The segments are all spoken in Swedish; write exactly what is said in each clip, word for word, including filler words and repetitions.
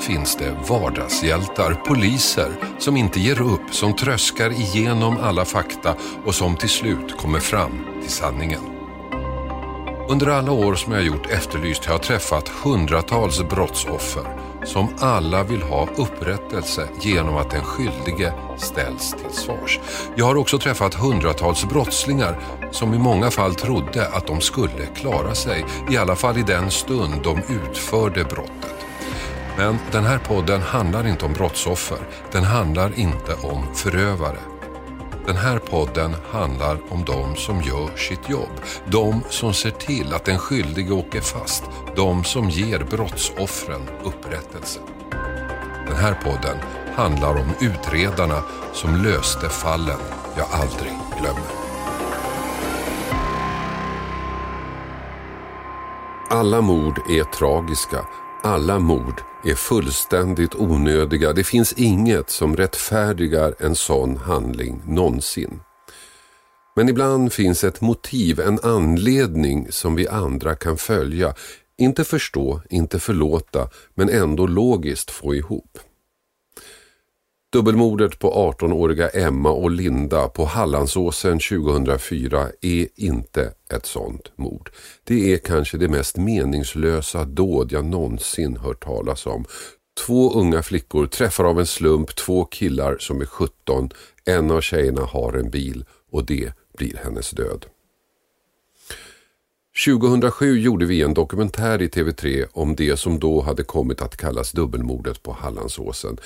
finns det vardagshjältar, poliser som inte ger upp, som tröskar igenom alla fakta och som till slut kommer fram till sanningen. Under alla år som jag gjort Efterlyst har jag träffat hundratals brottsoffer som alla vill ha upprättelse genom att den skyldige ställs till svars. Jag har också träffat hundratals brottslingar som i många fall trodde att de skulle klara sig, i alla fall i den stund de utförde brottet. Men den här podden handlar inte om brottsoffer. Den handlar inte om förövare. Den här podden handlar om de som gör sitt jobb. De som ser till att den skyldige åker fast. De som ger brottsoffren upprättelse. Den här podden handlar om utredarna som löste fallen jag aldrig glömmer. Alla mord är tragiska. Alla mord är fullständigt onödiga. Det finns inget som rättfärdigar en sån handling någonsin. Men ibland finns ett motiv, en anledning som vi andra kan följa. Inte förstå, inte förlåta, men ändå logiskt få ihop. Dubbelmordet på artonåriga Emma och Linda på Hallandsåsen tjugohundrafyra är inte ett sånt mord. Det är kanske det mest meningslösa dåd jag någonsin hört talas om. Två unga flickor träffar av en slump två killar som är sjutton. En av tjejerna har en bil och det blir hennes död. tjugohundrasju gjorde vi en dokumentär i T V tre om det som då hade kommit att kallas dubbelmordet på Hallandsåsen.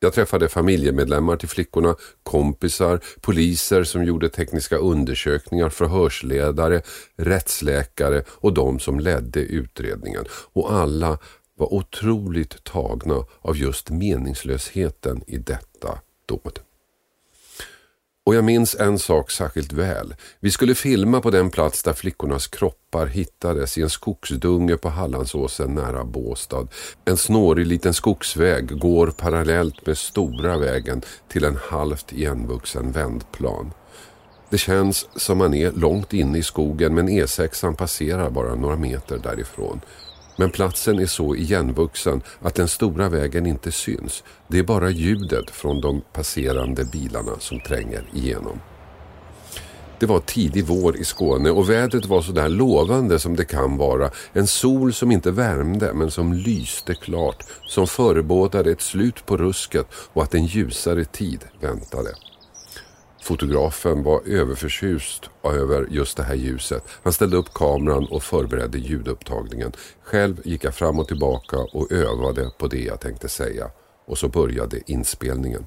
Jag träffade familjemedlemmar till flickorna, kompisar, poliser som gjorde tekniska undersökningar, förhörsledare, rättsläkare och de som ledde utredningen. Och alla var otroligt tagna av just meningslösheten i detta dåd. Och jag minns en sak särskilt väl. Vi skulle filma på den plats där flickornas kroppar hittades, i en skogsdunge på Hallandsåsen nära Båstad. En snårig liten skogsväg går parallellt med stora vägen till en halvt igenvuxen vändplan. Det känns som man är långt inne i skogen, men E sexan passerar bara några meter därifrån. Men platsen är så igenvuxen att den stora vägen inte syns. Det är bara ljudet från de passerande bilarna som tränger igenom. Det var tidig vår i Skåne och vädret var så där lovande som det kan vara. En sol som inte värmde men som lyste klart, som förebådade ett slut på rusket och att en ljusare tid väntade. Fotografen var överförtjust över just det här ljuset. Han ställde upp kameran och förberedde ljudupptagningen. Själv gick jag fram och tillbaka och övade på det jag tänkte säga. Och så började inspelningen.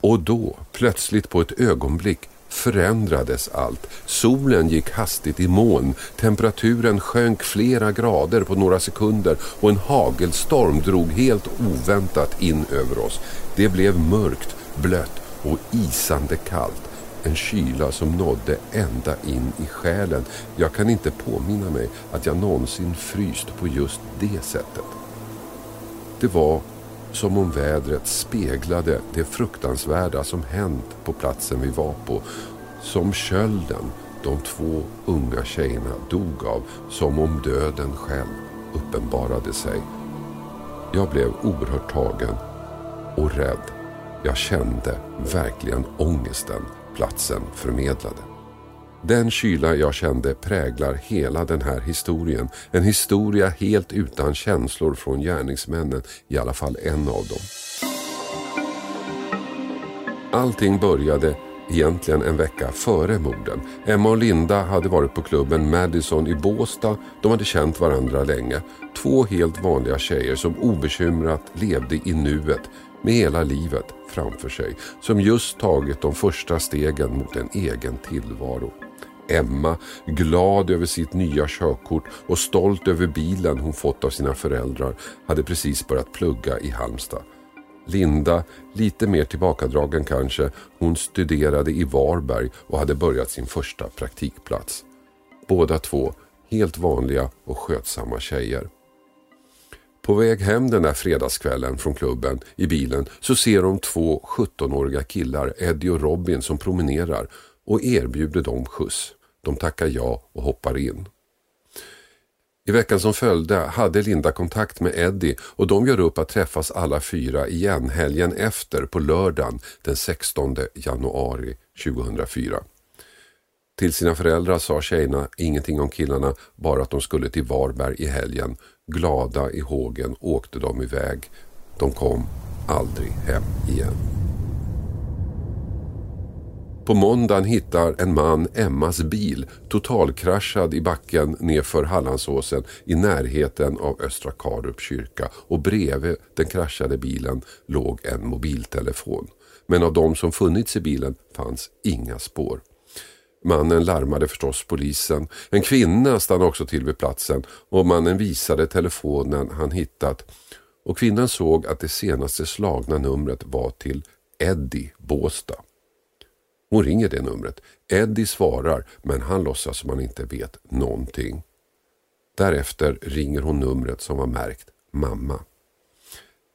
Och då, plötsligt på ett ögonblick, förändrades allt. Solen gick hastigt i moln. Temperaturen sjönk flera grader på några sekunder och en hagelstorm drog helt oväntat in över oss. Det blev mörkt, blött och isande kallt. En kyla som nådde ända in i själen. Jag kan inte påminna mig att jag någonsin fryst på just det sättet. Det var som om vädret speglade det fruktansvärda som hänt på platsen vi var på. Som kölden de två unga tjejerna dog av. Som om döden själv uppenbarade sig. Jag blev oerhört tagen och rädd. Jag kände verkligen ångesten platsen förmedlade. Den kyla jag kände präglar hela den här historien. En historia helt utan känslor från gärningsmännen, i alla fall en av dem. Allting började egentligen en vecka före morden. Emma och Linda hade varit på klubben Madison i Båstad. De hade känt varandra länge. Två helt vanliga tjejer som obekymrat levde i nuet, med hela livet framför sig, som just tagit de första stegen mot en egen tillvaro. Emma, glad över sitt nya körkort och stolt över bilen hon fått av sina föräldrar, hade precis börjat plugga i Halmstad. Linda, lite mer tillbakadragen kanske, hon studerade i Varberg och hade börjat sin första praktikplats. Båda två helt vanliga och skötsamma tjejer. På väg hem den där fredagskvällen från klubben i bilen så ser de två sjuttonåriga killar, Eddie och Robin, som promenerar och erbjuder dem skjuts. De tackar ja och hoppar in. I veckan som följde hade Linda kontakt med Eddie och de gör upp att träffas alla fyra igen helgen efter på lördagen den sextonde januari tjugohundrafyra. Till sina föräldrar sa tjejerna ingenting om killarna, bara att de skulle till Varberg i helgen. Glada i hågen åkte de iväg. De kom aldrig hem igen. På måndagen hittar en man Emmas bil totalkraschad i backen nedför Hallandsåsen i närheten av Östra Karups kyrka, och bredvid den kraschade bilen låg en mobiltelefon. Men av de som funnits i bilen fanns inga spår. Mannen larmade förstås polisen. En kvinna stannade också till vid platsen och mannen visade telefonen han hittat. Och kvinnan såg att det senaste slagna numret var till Eddie Båsta. Hon ringer det numret. Eddie svarar, men han låtsas som han inte vet någonting. Därefter ringer hon numret som var märkt mamma.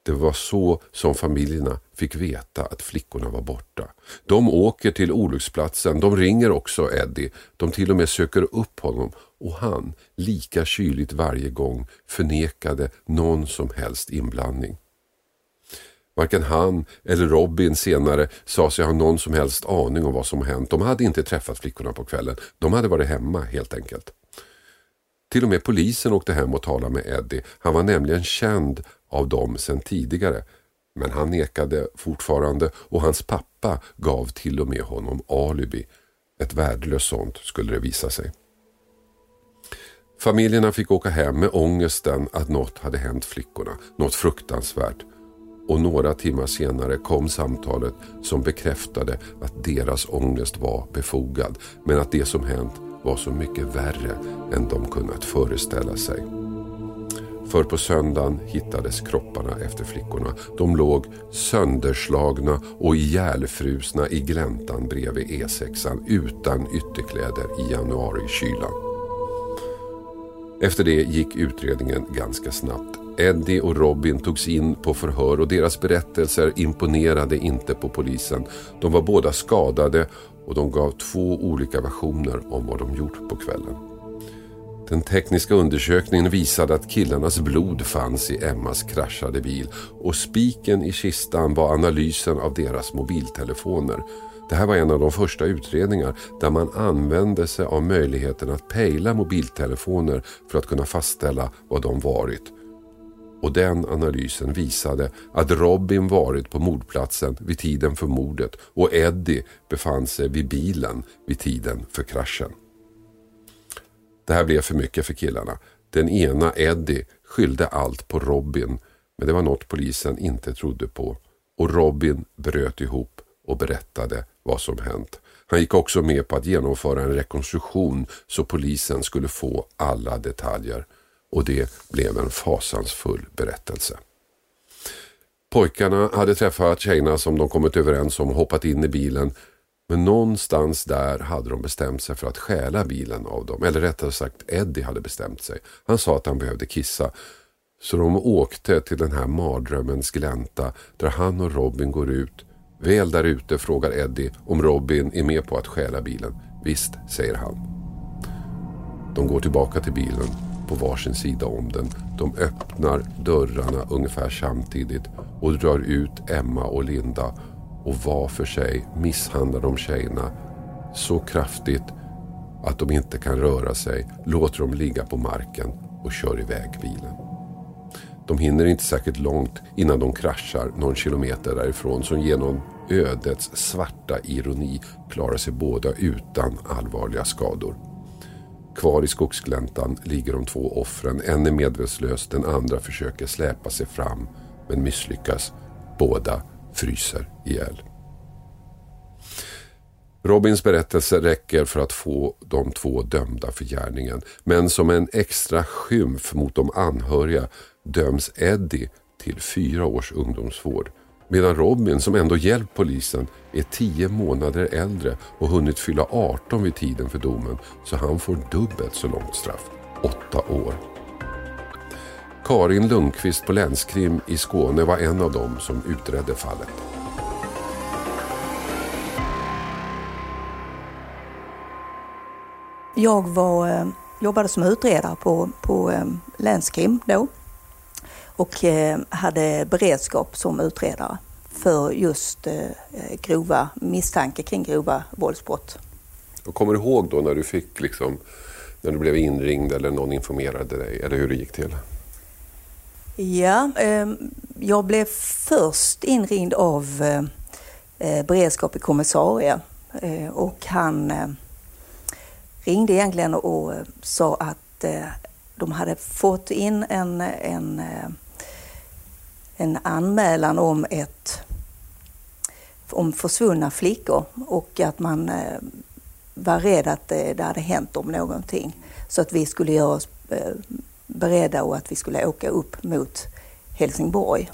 Det var så som familjerna fick veta att flickorna var borta. De åker till olycksplatsen, de ringer också Eddie. De till och med söker upp honom och han, lika kyligt varje gång, förnekade någon som helst inblandning. Varken han eller Robin senare sa sig ha någon som helst aning om vad som hänt. De hade inte träffat flickorna på kvällen, de hade varit hemma helt enkelt. Till och med polisen åkte hem och talade med Eddie. Han var nämligen känd av dem sedan tidigare, men han nekade fortfarande och hans pappa gav till och med honom alibi. Ett värdelöst sånt skulle det visa sig. Familjerna fick åka hem med ångesten att något hade hänt flickorna, något fruktansvärt. Och några timmar senare kom samtalet som bekräftade att deras ångest var befogad, men att det som hänt var så mycket värre än de kunnat föreställa sig. För på söndagen hittades kropparna efter flickorna. De låg sönderslagna och ihjälfrusna i gläntan bredvid E sexan utan ytterkläder i januarikylan. Efter det gick utredningen ganska snabbt. Eddie och Robin togs in på förhör och deras berättelser imponerade inte på polisen. De var båda skadade och de gav två olika versioner om vad de gjort på kvällen. Den tekniska undersökningen visade att killarnas blod fanns i Emmas kraschade bil och spiken i kistan var analysen av deras mobiltelefoner. Det här var en av de första utredningar där man använde sig av möjligheten att pejla mobiltelefoner för att kunna fastställa vad de varit. Och den analysen visade att Robin varit på mordplatsen vid tiden för mordet och Eddie befann sig vid bilen vid tiden för kraschen. Det här blev för mycket för killarna. Den ena, Eddie, skyllde allt på Robin, men det var något polisen inte trodde på. Och Robin bröt ihop och berättade vad som hänt. Han gick också med på att genomföra en rekonstruktion så polisen skulle få alla detaljer. Och det blev en fasansfull berättelse. Pojkarna hade träffat tjejerna som de kommit överens om och hoppat in i bilen. Men någonstans där hade de bestämt sig för att stjäla bilen av dem. Eller rättare sagt, Eddie hade bestämt sig. Han sa att han behövde kissa. Så de åkte till den här mardrömmens glänta där han och Robin går ut. Väl där ute frågar Eddie om Robin är med på att stjäla bilen. Visst, säger han. De går tillbaka till bilen. På varsin sida om den. De öppnar dörrarna ungefär samtidigt och drar ut Emma och Linda, och var för sig misshandlar de tjejerna så kraftigt att de inte kan röra sig, låter dem ligga på marken och kör iväg bilen. De hinner inte särskilt långt innan de kraschar någon kilometer därifrån, som genom ödets svarta ironi klarar sig båda utan allvarliga skador. Kvar i skogsgläntan ligger de två offren. En är medvetslös, den andra försöker släpa sig fram men misslyckas. Båda fryser ihjäl. Robins berättelse räcker för att få de två dömda för gärningen, men som en extra skymf mot de anhöriga döms Eddie till fyra års ungdomsvård. medan Robin, som ändå hjälpt polisen, är tio månader äldre och hunnit fylla arton vid tiden för domen, så han får dubbelt så långt straff, åtta år. Karin Lundqvist på Länskrim i Skåne var en av dem som utredde fallet. Jag var, jobbade som utredare på, på Länskrim då och hade beredskap som utredare för just grova misstanke kring grova våldsbrott. Och kommer du ihåg då när du fick liksom, när du blev inringd eller någon informerade dig, eller hur det gick till? Ja, eh, jag blev först inringd av eh, beredskap i kommissarie eh, och han eh, ringde egentligen och, och sa att eh, de hade fått in en, en, en anmälan om, ett, om försvunna flickor och att man eh, var rädd att det, det hade hänt om någonting, så att vi skulle göra oss eh, beredda och att vi skulle åka upp mot Helsingborg.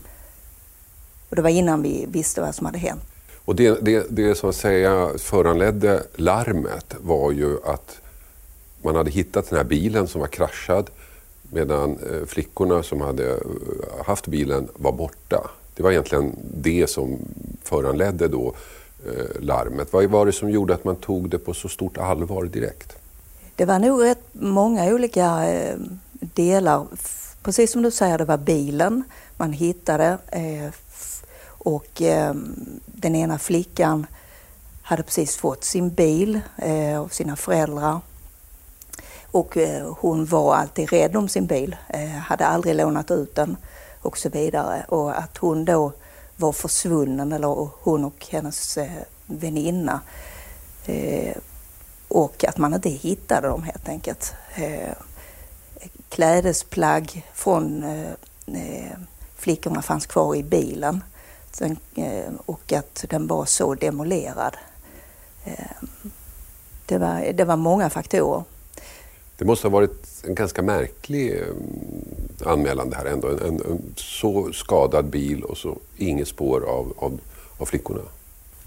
Och det var innan vi visste vad som hade hänt. Och det, det, det som att säga föranledde larmet var ju att man hade hittat den här bilen som var kraschad medan flickorna som hade haft bilen var borta. Det var egentligen det som föranledde då larmet. Vad var det som gjorde att man tog det på så stort allvar direkt? Det var nog rätt många olika delar. Precis som du säger, det var bilen man hittade eh, och eh, den ena flickan hade precis fått sin bil eh, av sina föräldrar och eh, hon var alltid rädd om sin bil, eh, hade aldrig lånat ut den och så vidare, och att hon då var försvunnen, eller hon och hennes eh, väninna eh, och att man inte hittade dem helt enkelt. Eh, Klädesplagg från eh, flickorna fanns kvar i bilen den, eh, och att den var så demolerad. Eh, det var, det var många faktorer. Det måste ha varit en ganska märklig anmälan det här ändå. En, en, en så skadad bil och så inget spår av, av, av flickorna.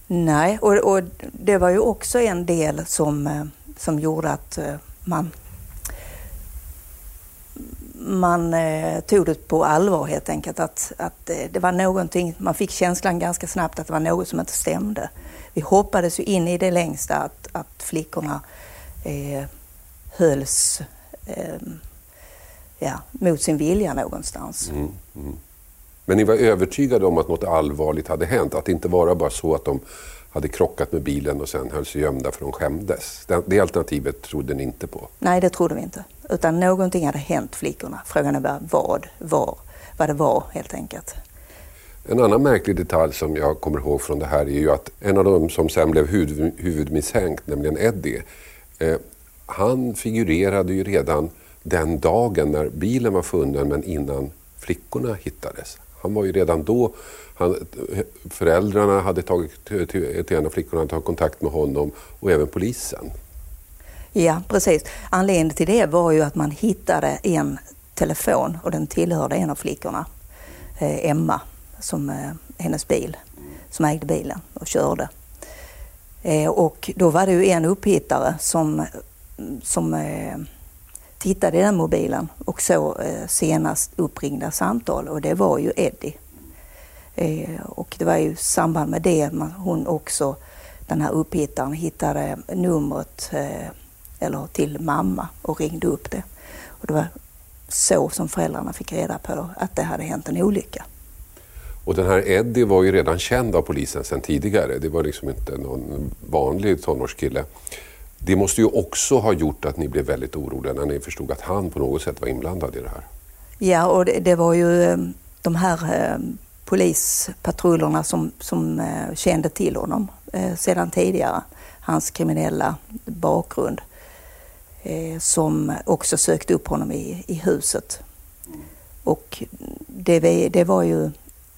Nej, och, och det var ju också en del som, som gjorde att man... Man eh, tog det på allvar helt enkelt, att, att eh, det var någonting, man fick känslan ganska snabbt att det var något som inte stämde. Vi hoppades ju in i det längsta att, att flickorna eh, hölls eh, ja, mot sin vilja någonstans. Mm, mm. Men ni var övertygade om att något allvarligt hade hänt, att det inte var bara så att de hade krockat med bilen och sen höll sig gömda för de skämdes. Det, det alternativet trodde ni inte på? Nej, det trodde vi inte. Utan någonting hade hänt flickorna. Frågan är bara vad, var, vad det var helt enkelt. En annan märklig detalj som jag kommer ihåg från det här är ju att en av dem som sen blev huvud, huvudmisstänkt, nämligen Eddie, eh, han figurerade ju redan den dagen när bilen var funnen, men innan flickorna hittades. Han var ju redan då, han, föräldrarna hade tagit till en av flickorna tagit kontakt med honom och även polisen. Ja, precis. Anledningen till det var ju att man hittade en telefon och den tillhörde en av flickorna, eh, Emma, som eh, hennes bil, som ägde bilen och körde. Eh, och då var det ju en upphittare som, som eh, tittade i den mobilen och så eh, senast uppringda samtal, och det var ju Eddie. Eh, och det var ju i samband med det man, hon också, den här upphittaren, hittade numret eh, eller till mamma och ringde upp det. Och det var så som föräldrarna fick reda på då, att det hade hänt en olycka. Och den här Eddie var ju redan känd av polisen sedan tidigare. Det var liksom inte någon vanlig tonårskille. Det måste ju också ha gjort att ni blev väldigt oroliga när ni förstod att han på något sätt var inblandad i det här. Ja, och det, det var ju de här eh, polispatrullerna som, som eh, kände till honom eh, sedan tidigare. Hans kriminella bakgrund eh, som också sökte upp honom i, i huset. Och det, det var ju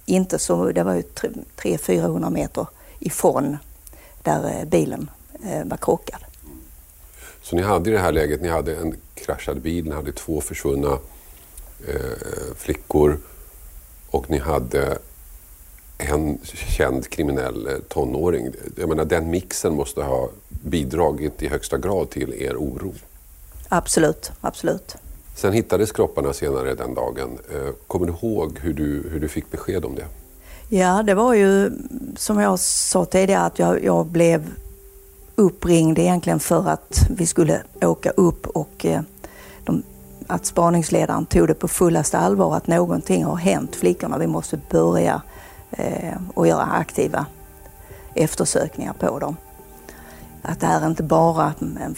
inte så, det var ju tre till fyrahundra meter ifrån där bilen eh, var krockad. Så ni hade i det här läget, ni hade en kraschad bil, ni hade två försvunna eh, flickor och ni hade en känd kriminell tonåring. Jag menar, den mixen måste ha bidragit i högsta grad till er oro. Absolut, absolut. Sen hittades kropparna senare den dagen. Kommer du ihåg hur du, hur du fick besked om det? Ja, det var ju som jag sa tidigare att jag, jag blev uppringd egentligen för att vi skulle åka upp och de, att spaningsledaren tog det på fullaste allvar att någonting har hänt flickorna. Vi måste börja eh, och göra aktiva eftersökningar på dem. Att det här är inte bara en,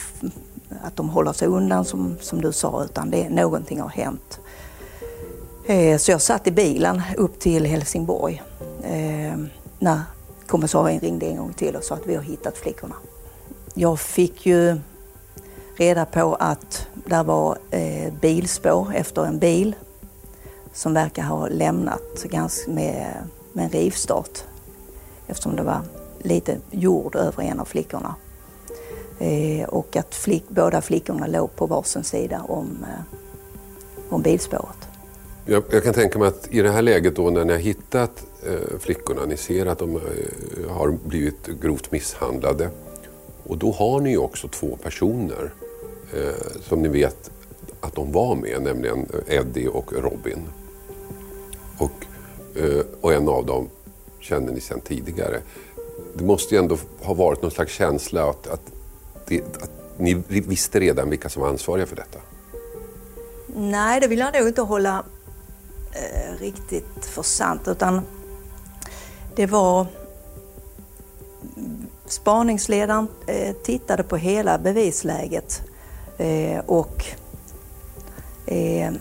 att de håller sig undan som, som du sa, utan det, någonting har hänt. Eh, så jag satt i bilen upp till Helsingborg eh, när kommissarien ringde en gång till och sa att vi har hittat flickorna. Jag fick ju reda på att där var eh, bilspår efter en bil som verkar ha lämnat ganska med, med en rivstart eftersom det var lite jord över en av flickorna. Eh, och att flick, båda flickorna låg på varsin sida om, eh, om bilspåret. Jag, jag kan tänka mig att i det här läget då när ni har hittat eh, flickorna, ni ser att de eh, har blivit grovt misshandlade. Och då har ni ju också två personer eh, som ni vet att de var med, nämligen Eddie och Robin. Och, eh, och en av dem känner ni sedan tidigare. Det måste ju ändå ha varit någon slags känsla att, att, det, att ni visste redan vilka som var ansvariga för detta. Nej, det vill jag nog inte hålla eh, riktigt för sant, utan det var... Spaningsledaren eh, tittade på hela bevisläget eh, och eh,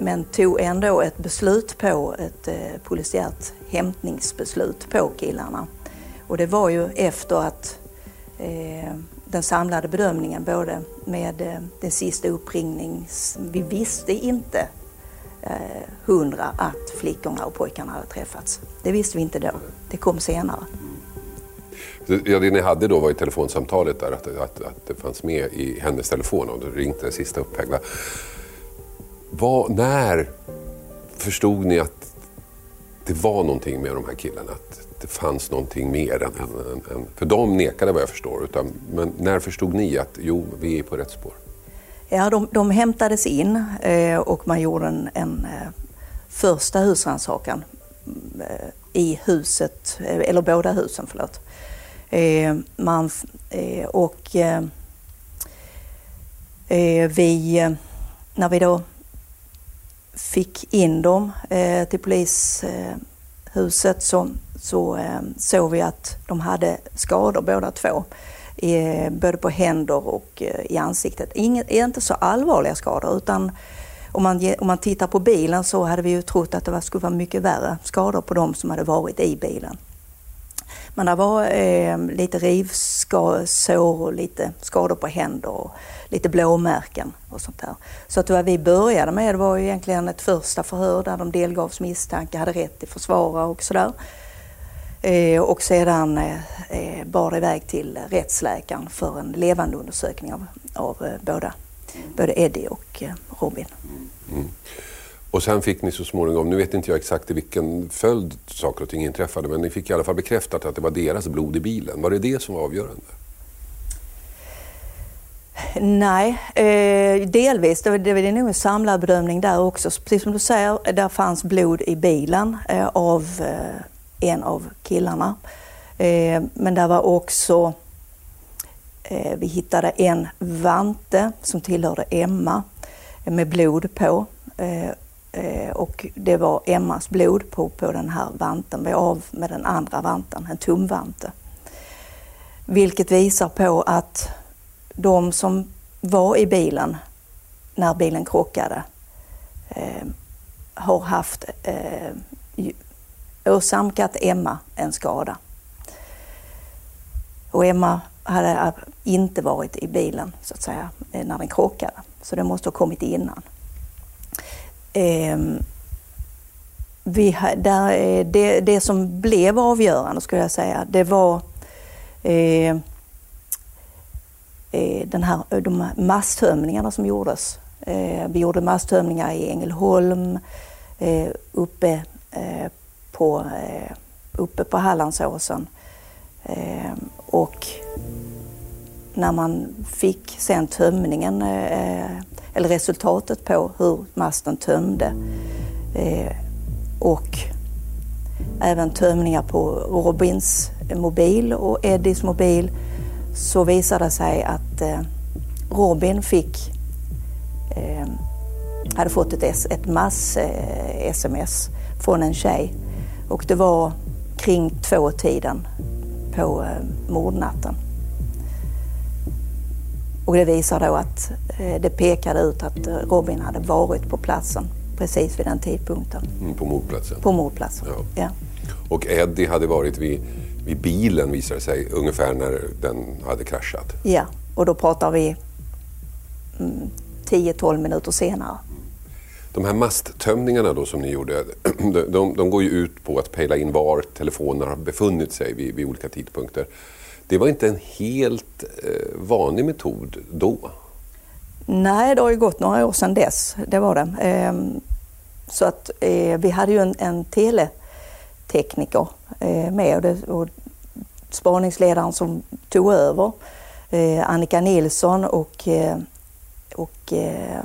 men tog ändå ett beslut på ett eh, polisiärt hämtningsbeslut på killarna. Och det var ju efter att eh, den samlade bedömningen både med eh, den sista uppringningen, vi visste inte eh, hundra att flickorna och pojkarna hade träffats. Det visste vi inte då, det kom senare. Ja, det ni hade då var i telefonsamtalet där att, att, att det fanns med i hennes telefon och du ringde den sista upphängda. Vad, när förstod ni att det var någonting med de här killarna? Att det fanns någonting mer än... än, än för de nekade vad jag förstår. Utan, men när förstod ni att jo, vi är på rätt spår? Ja, de, de hämtades in eh, och man gjorde en, en eh, första husrannsakan eh, i huset, eh, eller båda husen förlåt. Eh, man, eh, och eh, eh, vi, eh, när vi då fick in dem eh, till polishuset eh, så, så eh, såg vi att de hade skador båda två, eh, både på händer och eh, i ansiktet. Inget, inte så allvarliga skador, utan om man, om man tittar på bilen så hade vi ju trott att det var, skulle vara mycket värre skador på dem som hade varit i bilen. Men det var eh, lite rivsår och lite skador på händer och lite blåmärken och sånt där. Så att vad vi började med var ju egentligen ett första förhör där de delgavs misstanke, hade rätt till försvara och sådär. Eh, och sedan eh, bar iväg till rättsläkaren för en levande undersökning av, av eh, båda, både Eddie och eh, Robin. Mm. Och sen fick ni så småningom, nu vet inte jag exakt i vilken följd saker och ting inträffade, men ni fick i alla fall bekräftat att det var deras blod i bilen. Var det det som var avgörande? Nej, eh, delvis. Det var, det var nog en samlad bedömning där också. Precis som du säger, där fanns blod i bilen eh, av eh, en av killarna. Eh, men där var också, eh, vi hittade en vante som tillhörde Emma med blod på. Eh, och det var Emmas blod på, på den här vanten, vi av med den andra vanten, en tumvante. Vilket visar på att de som var i bilen när bilen krockade eh, har haft eh, åsamkat Emma en skada. Och Emma hade inte varit i bilen så att säga när den krockade, så det måste ha kommit innan. Eh, vi, där, det, det som blev avgörande skulle jag säga, det var eh, den här, de masstömningarna som gjordes. Eh, vi gjorde masstömningar i Ängelholm, eh, uppe eh, på eh, uppe på Hallandsåsen. Eh, och när man fick sen tömningen, eh, eller resultatet på hur masten tömde, eh, och även tömningar på Robins mobil och Eddies mobil, så visade det sig att eh, Robin fick, eh, hade fått ett, S, ett mass-sms eh, från en tjej. Och det var kring två tiden på eh, mordnatten. Och det visar då att eh, det pekade ut att Robin hade varit på platsen precis vid den tidpunkten. Mm, på mordplatsen? På mordplatsen, ja. ja. Och Eddie hade varit vid, vid bilen, visade sig, ungefär när den hade kraschat? Ja, och då pratar vi mm, tio till tolv minuter senare. De här masttömningarna då som ni gjorde, de, de går ju ut på att pejla in var telefoner har befunnit sig vid, vid olika tidpunkter. Det var inte en helt eh, vanlig metod då? Nej, det har ju gått några år sedan dess. Det var det. Ehm, så att eh, vi hade ju en, en teletekniker eh, med, och, det, och spaningsledaren som tog över, eh, Annika Nilsson, och, eh, och eh,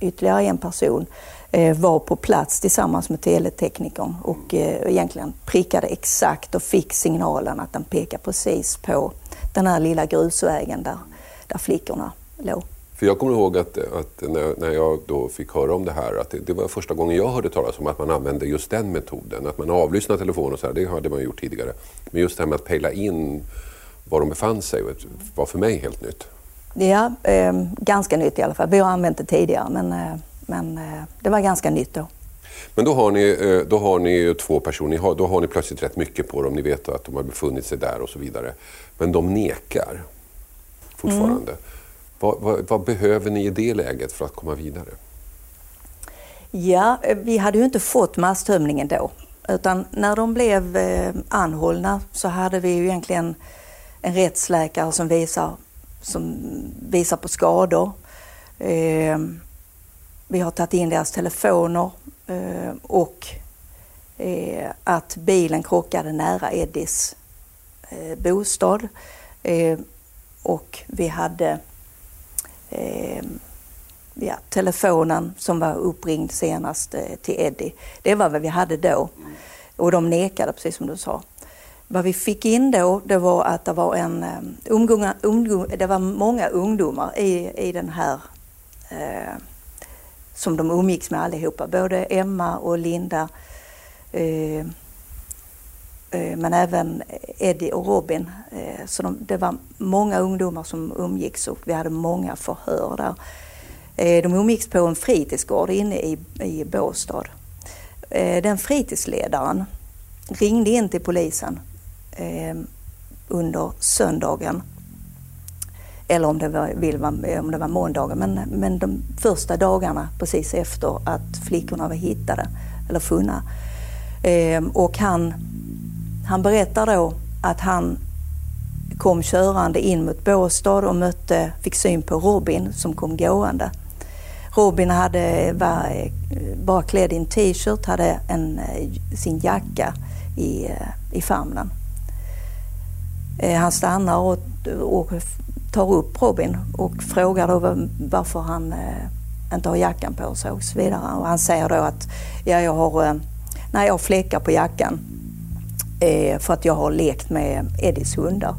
ytterligare en person eh, var på plats tillsammans med teleteknikern och eh, egentligen prickade exakt och fick signalen att den pekar precis på den här lilla grusvägen där, där flickorna låg. För jag kommer ihåg att, att när, när jag då fick höra om det här, att det, det var första gången jag hörde talas om att man använde just den metoden, att man avlyssnar telefon och så här, det hade man gjort tidigare. Men just det här med att pejla in var de befann sig var för mig helt nytt. Ja, eh, ganska nytt i alla fall. Vi har använt det tidigare, men, eh, men eh, det var ganska nytt då. Men då har ni, eh, då har ni ju två personer, har, då har ni plötsligt rätt mycket på dem. Ni vet att de har befunnit sig där och så vidare. Men de nekar fortfarande. Mm. Vad, vad, vad behöver ni i det läget för att komma vidare? Ja, vi hade ju inte fått masstömningen då. Utan när de blev eh, anhållna så hade vi ju egentligen en rättsläkare som visar som visar på skador. Eh, vi har tagit in deras telefoner eh, och eh, att bilen krockade nära Eddies eh, bostad. Eh, och vi hade eh, ja, telefonen som var uppringd senast eh, till Eddie. Det var vad vi hade då. Och de nekade, precis som du sa. Vad vi fick in då, det var att det var, en, umgånga, umgång, det var många ungdomar i, i den här eh, som de umgicks med allihopa. Både Emma och Linda, eh, eh, men även Eddie och Robin. Eh, så de, det var många ungdomar som umgicks, och vi hade många förhör där. Eh, de umgicks på en fritidsgård inne i, i Båstad. Eh, den fritidsledaren ringde in till polisen under söndagen, eller om det var, om det var måndagen, men, men de första dagarna precis efter att flickorna var hittade eller funna. Och han, han berättar då att han kom körande in mot Båstad och mötte, fick syn på Robin som kom gående. Robin hade var bara klädd i en t-shirt, hade en, sin jacka i, i famnen. Han stannar och, och tar upp Robin och frågar då varför han eh, inte har jackan på sig och så vidare. Och han säger då att ja, jag har, nej, jag har fläckar på jackan eh, för att jag har lekt med Eddies hundar.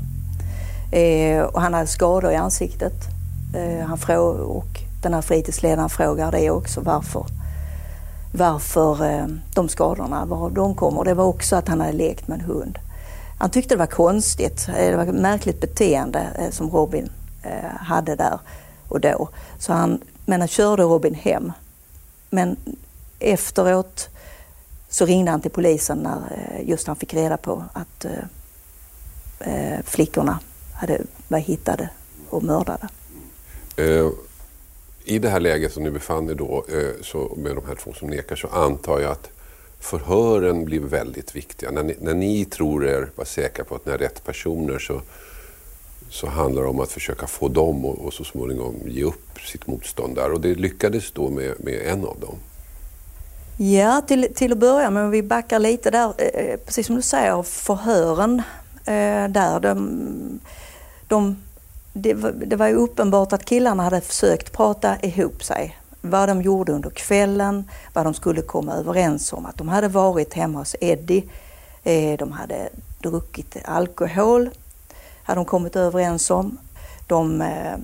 Eh, och han hade skador i ansiktet. Eh, han frågar, och den här fritidsledaren frågar det också, varför, varför eh, de skadorna, var de kommer. Det var också att han hade lekt med en hund. Han tyckte det var konstigt, det var ett märkligt beteende som Robin hade där och då. Så han, men han körde Robin hem. Men efteråt så ringde han till polisen när just han fick reda på att flickorna hade varit hittade och mördade. Uh. I det här läget som ni befann er då, så med de här två som nekar, så antar jag att förhören blir väldigt viktiga. När ni, när ni tror er vara säkra på att ni är rätt personer, så, så handlar det om att försöka få dem och, och så småningom ge upp sitt motstånd där. Och det lyckades då med, med en av dem. Ja, till, till att börja med, vi backar lite där, eh, precis som du säger, förhören eh, där. De, de, det, det var ju uppenbart att killarna hade försökt prata ihop sig. Vad de gjorde under kvällen, vad de skulle komma överens om. Att de hade varit hemma hos Eddie, eh, de hade druckit alkohol, hade de kommit överens om. De eh,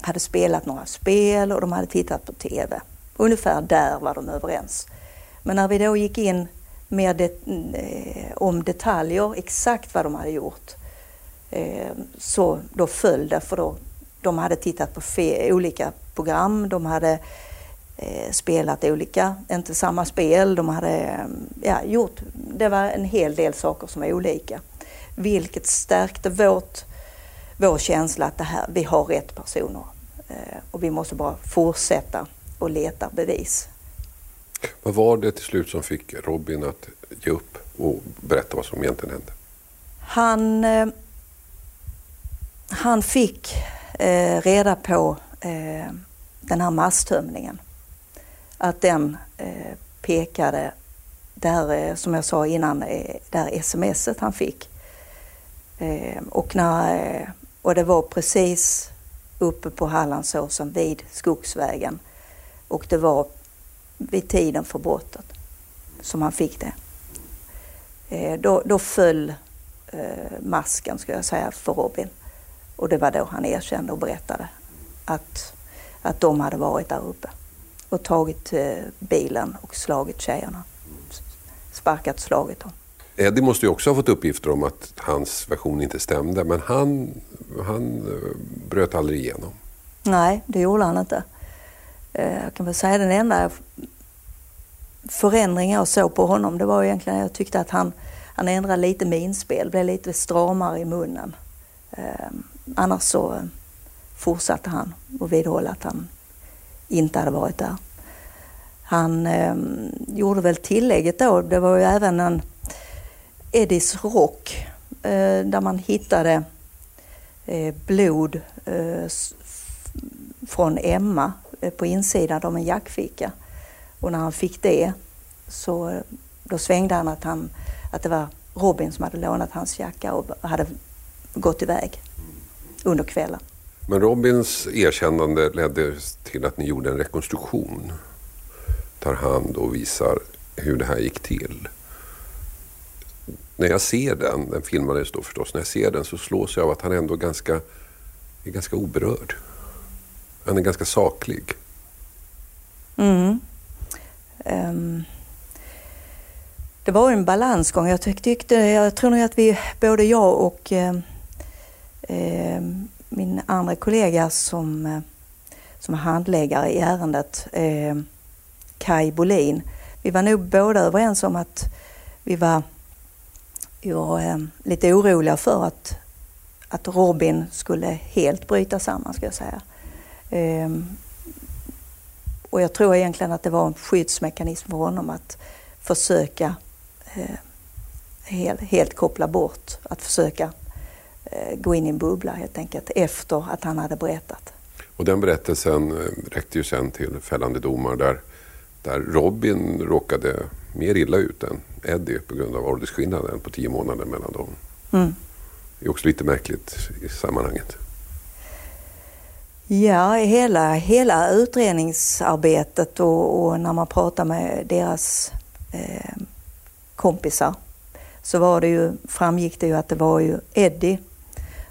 hade spelat några spel och de hade tittat på tv. Ungefär där var de överens. Men när vi då gick in med det, eh, om detaljer, exakt vad de hade gjort, eh, så då föll det, för då, de hade tittat på fe, olika program, de hade eh, spelat olika, inte samma spel, de hade ja, gjort, det var en hel del saker som var olika. Vilket stärkte vårt, vår känsla att det här, vi har rätt personer eh, och vi måste bara fortsätta och leta bevis. Vad var det till slut som fick Robin att ge upp och berätta vad som egentligen hände? Han, eh, han fick eh, reda på eh, den här masstömningen. Att den eh, pekade, där, eh, som jag sa innan, eh, det här smset han fick. Eh, och, när, eh, och det var precis uppe på Hallandsåsen vid Skogsvägen. Och det var vid tiden för brottet som han fick det. Eh, då, då föll eh, masken, ska jag säga, för Robin. Och det var då han erkände och berättade att, att de hade varit där uppe. Och tagit eh, bilen och slagit tjejerna. Sparkat, slagit dem. Eddie måste ju också ha fått uppgifter om att hans version inte stämde. Men han, han bröt aldrig igenom. Nej, det gjorde han inte. Jag kan väl säga den enda förändringen jag såg på honom, det var egentligen att jag tyckte att han, han ändrade lite minspel, blev lite stramare i munnen. Eh, annars så fortsatte han och vidhålla att han inte hade varit där. Han eh, gjorde väl tillägget då, det var ju även en Eddies rock eh, där man hittade eh, blod eh, från Emma på insidan av en jackficka. Och när han fick det så då svängde han att, han att det var Robin som hade lånat hans jacka och hade gått iväg under kvällen. Men Robins erkännande ledde till att ni gjorde en rekonstruktion. Tar hand och visar hur det här gick till. När jag ser den, den filmades då förstås, när jag ser den så slås jag av att han ändå är ganska, är ganska oberörd. Han är ganska saklig. Mm. Um, det var en balansgång. Jag tyckte, jag tror nog att vi, både jag och eh, min andra kollega som, som handläggare i ärendet, eh, Kai Bolin, vi var nog båda överens om att vi var, vi var eh, lite oroliga för att, att Robin skulle helt bryta samman, ska jag säga. Um, och jag tror egentligen att det var en skyddsmekanism för honom att försöka uh, helt, helt koppla bort, att försöka uh, gå in i en bubbla helt enkelt efter att han hade berättat. Och den berättelsen räckte ju sen till fällande domar där, där Robin råkade mer illa ut än Eddie på grund av åldersskillnaden på tio månader mellan dem. Mm. Det är också lite märkligt i sammanhanget. Ja, hela, hela utredningsarbetet och, och när man pratar med deras eh, kompisar så var det ju, framgick det ju att det var ju Eddie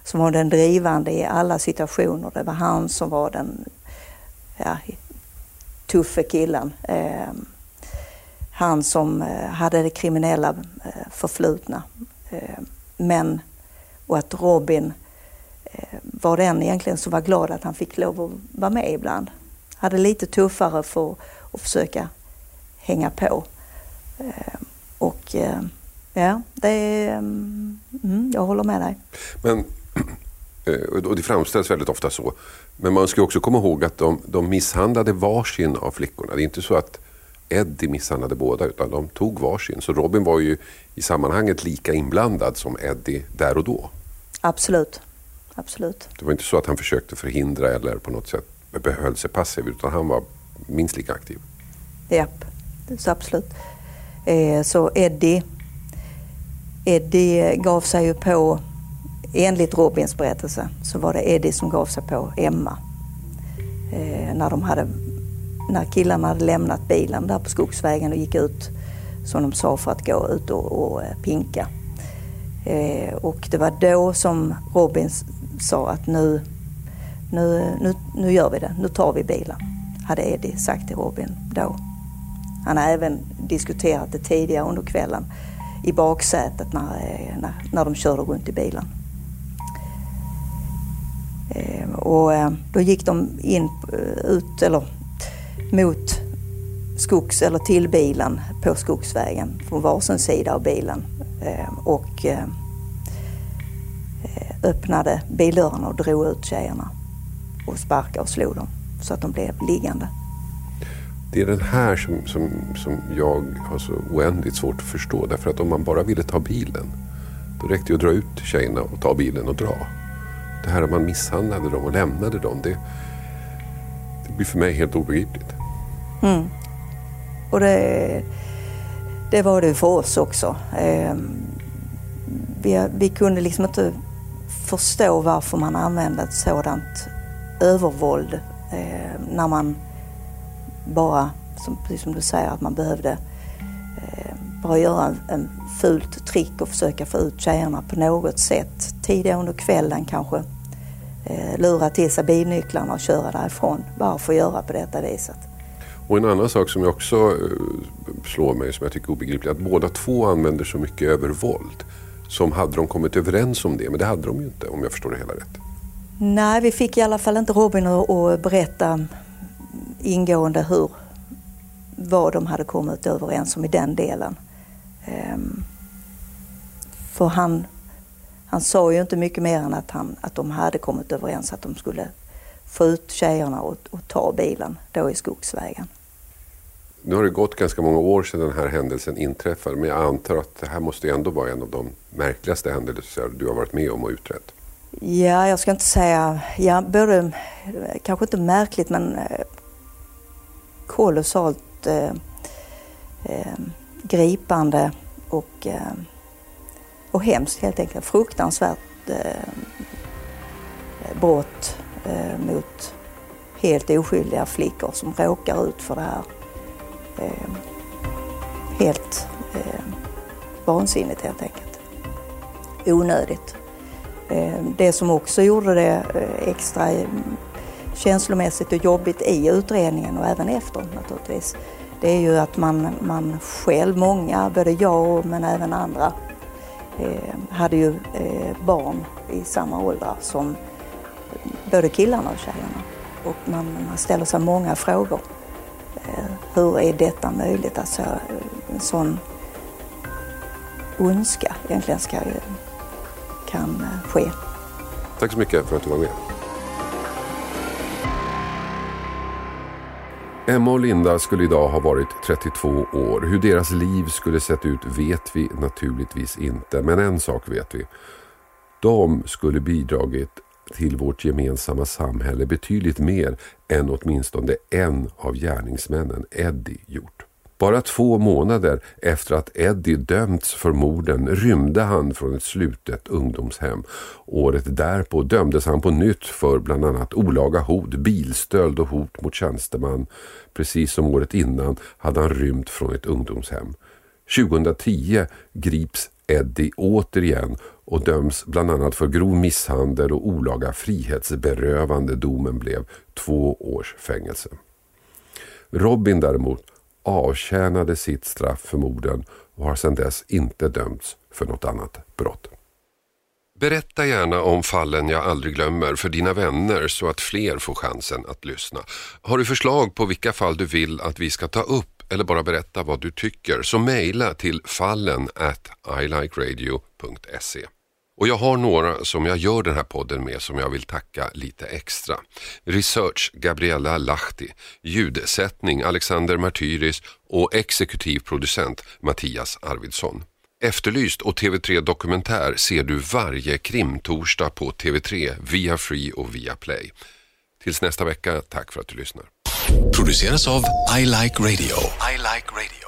som var den drivande i alla situationer. Det var han som var den ja, tuffe killen. Eh, han som hade det kriminella eh, förflutna. Eh, men, och att Robin var den egentligen som var glad att han fick lov att vara med ibland. Hade lite tuffare för att försöka hänga på. Och ja, det är, mm, jag håller med dig. Men, och det framställs väldigt ofta så. Men man ska också komma ihåg att de, de misshandlade varsin av flickorna. Det är inte så att Eddie misshandlade båda, utan de tog varsin. Så Robin var ju i sammanhanget lika inblandad som Eddie där och då. Absolut. Absolut. Det var inte så att han försökte förhindra eller på något sätt behöll sig passiv, utan han var minst lika aktiv. Japp. så absolut. Eh, så Eddie, Eddie gav sig ju på, enligt Robins berättelse, så var det Eddie som gav sig på Emma. Eh, när, de hade, när killarna hade lämnat bilen där på skogsvägen och gick ut, som de sa, för att gå ut och, och pinka. Eh, och det var då som Robin sa att nu, nu, nu, nu gör vi det, nu tar vi bilen, hade Eddie sagt till Robin då. Han har även diskuterat det tidigare under kvällen i baksätet när, när, när de körde runt i bilen. Eh, och då gick de in, ut eller mot skogs eller till bilen på skogsvägen från varsin sida av bilen eh, och eh, öppnade bildörrarna och drog ut tjejerna och sparkade och slog dem så att de blev liggande. Det är den här som, som, som jag har så oändligt svårt att förstå, därför att om man bara ville ta bilen, då räckte det att dra ut tjejerna och ta bilen och dra. Det här att man misshandlade dem och lämnade dem, det, det blir för mig helt obegripligt. Mm. Och det, det var det för oss också. Eh, vi, vi kunde liksom inte förstå varför man använde ett sådant övervåld eh, när man bara, som, precis som du säger, att man behövde eh, bara göra en, en fult trick och försöka få ut tjejerna på något sätt. Tidigare under kvällen kanske eh, lura till sig bilnycklarna och köra därifrån. Varför göra på detta viset? Och en annan sak som jag också slår mig, som jag tycker är obegripligt, att båda två använder så mycket övervåld. Som hade de kommit överens om det, men det hade de ju inte, om jag förstår det hela rätt. Nej, vi fick i alla fall inte Robin att berätta ingående hur, vad de hade kommit överens om i den delen. För han, han sa ju inte mycket mer än att, han, att de hade kommit överens att de skulle få ut tjejerna och, och ta bilen då i skogsvägen. Nu har det gått ganska många år sedan den här händelsen inträffade, men jag antar att det här måste ändå vara en av de märkligaste händelser du har varit med om och utrett. Ja, jag ska inte säga, ja, både, kanske inte märkligt, men kolossalt eh, eh, gripande och, eh, och hemskt helt enkelt. Fruktansvärt eh, brott eh, mot helt oskyldiga flickor som råkar ut för det här. Eh, helt eh, vansinnigt helt enkelt. Onödigt. Eh, det som också gjorde det eh, extra eh, känslomässigt och jobbigt i utredningen och även efter naturligtvis, det är ju att man, man själv, många, både jag men även andra, eh, hade ju eh, barn i samma ålder som både killarna och tjejerna. Och man, man ställer sig många frågor. Hur är detta möjligt? Alltså, en sån ondska egentligen ska, kan ske. Tack så mycket för att du var med. Emma och Linda skulle idag ha varit trettiotvå år. Hur deras liv skulle sett ut vet vi naturligtvis inte. Men en sak vet vi. De skulle bidragit till vårt gemensamma samhälle betydligt mer än åtminstone en av gärningsmännen, Eddie, gjort. Bara två månader efter att Eddie dömts för morden rymde han från ett slutet ungdomshem. Året därpå dömdes han på nytt för bland annat olaga hot, bilstöld och hot mot tjänsteman. Precis som året innan hade han rymt från ett ungdomshem. tjugohundratio grips Eddie återigen och döms bland annat för grov misshandel och olaga frihetsberövande. Domen blev två års fängelse. Robin däremot avtjänade sitt straff för morden och har sedan dess inte dömts för något annat brott. Berätta gärna om fallen jag aldrig glömmer för dina vänner så att fler får chansen att lyssna. Har du förslag på vilka fall du vill att vi ska ta upp? Eller bara berätta vad du tycker, så mejla till fallen at i like radio punkt se. Och jag har några som jag gör den här podden med som jag vill tacka lite extra. Research Gabriella Lahti, ljudsättning Alexander Martyris och exekutiv producent Mattias Arvidsson. Efterlyst och T V tre Dokumentär ser du varje krimtorsdag på T V tre via Free och via Play. Tills nästa vecka, tack för att du lyssnar. Produceras av I Like Radio. I Like Radio.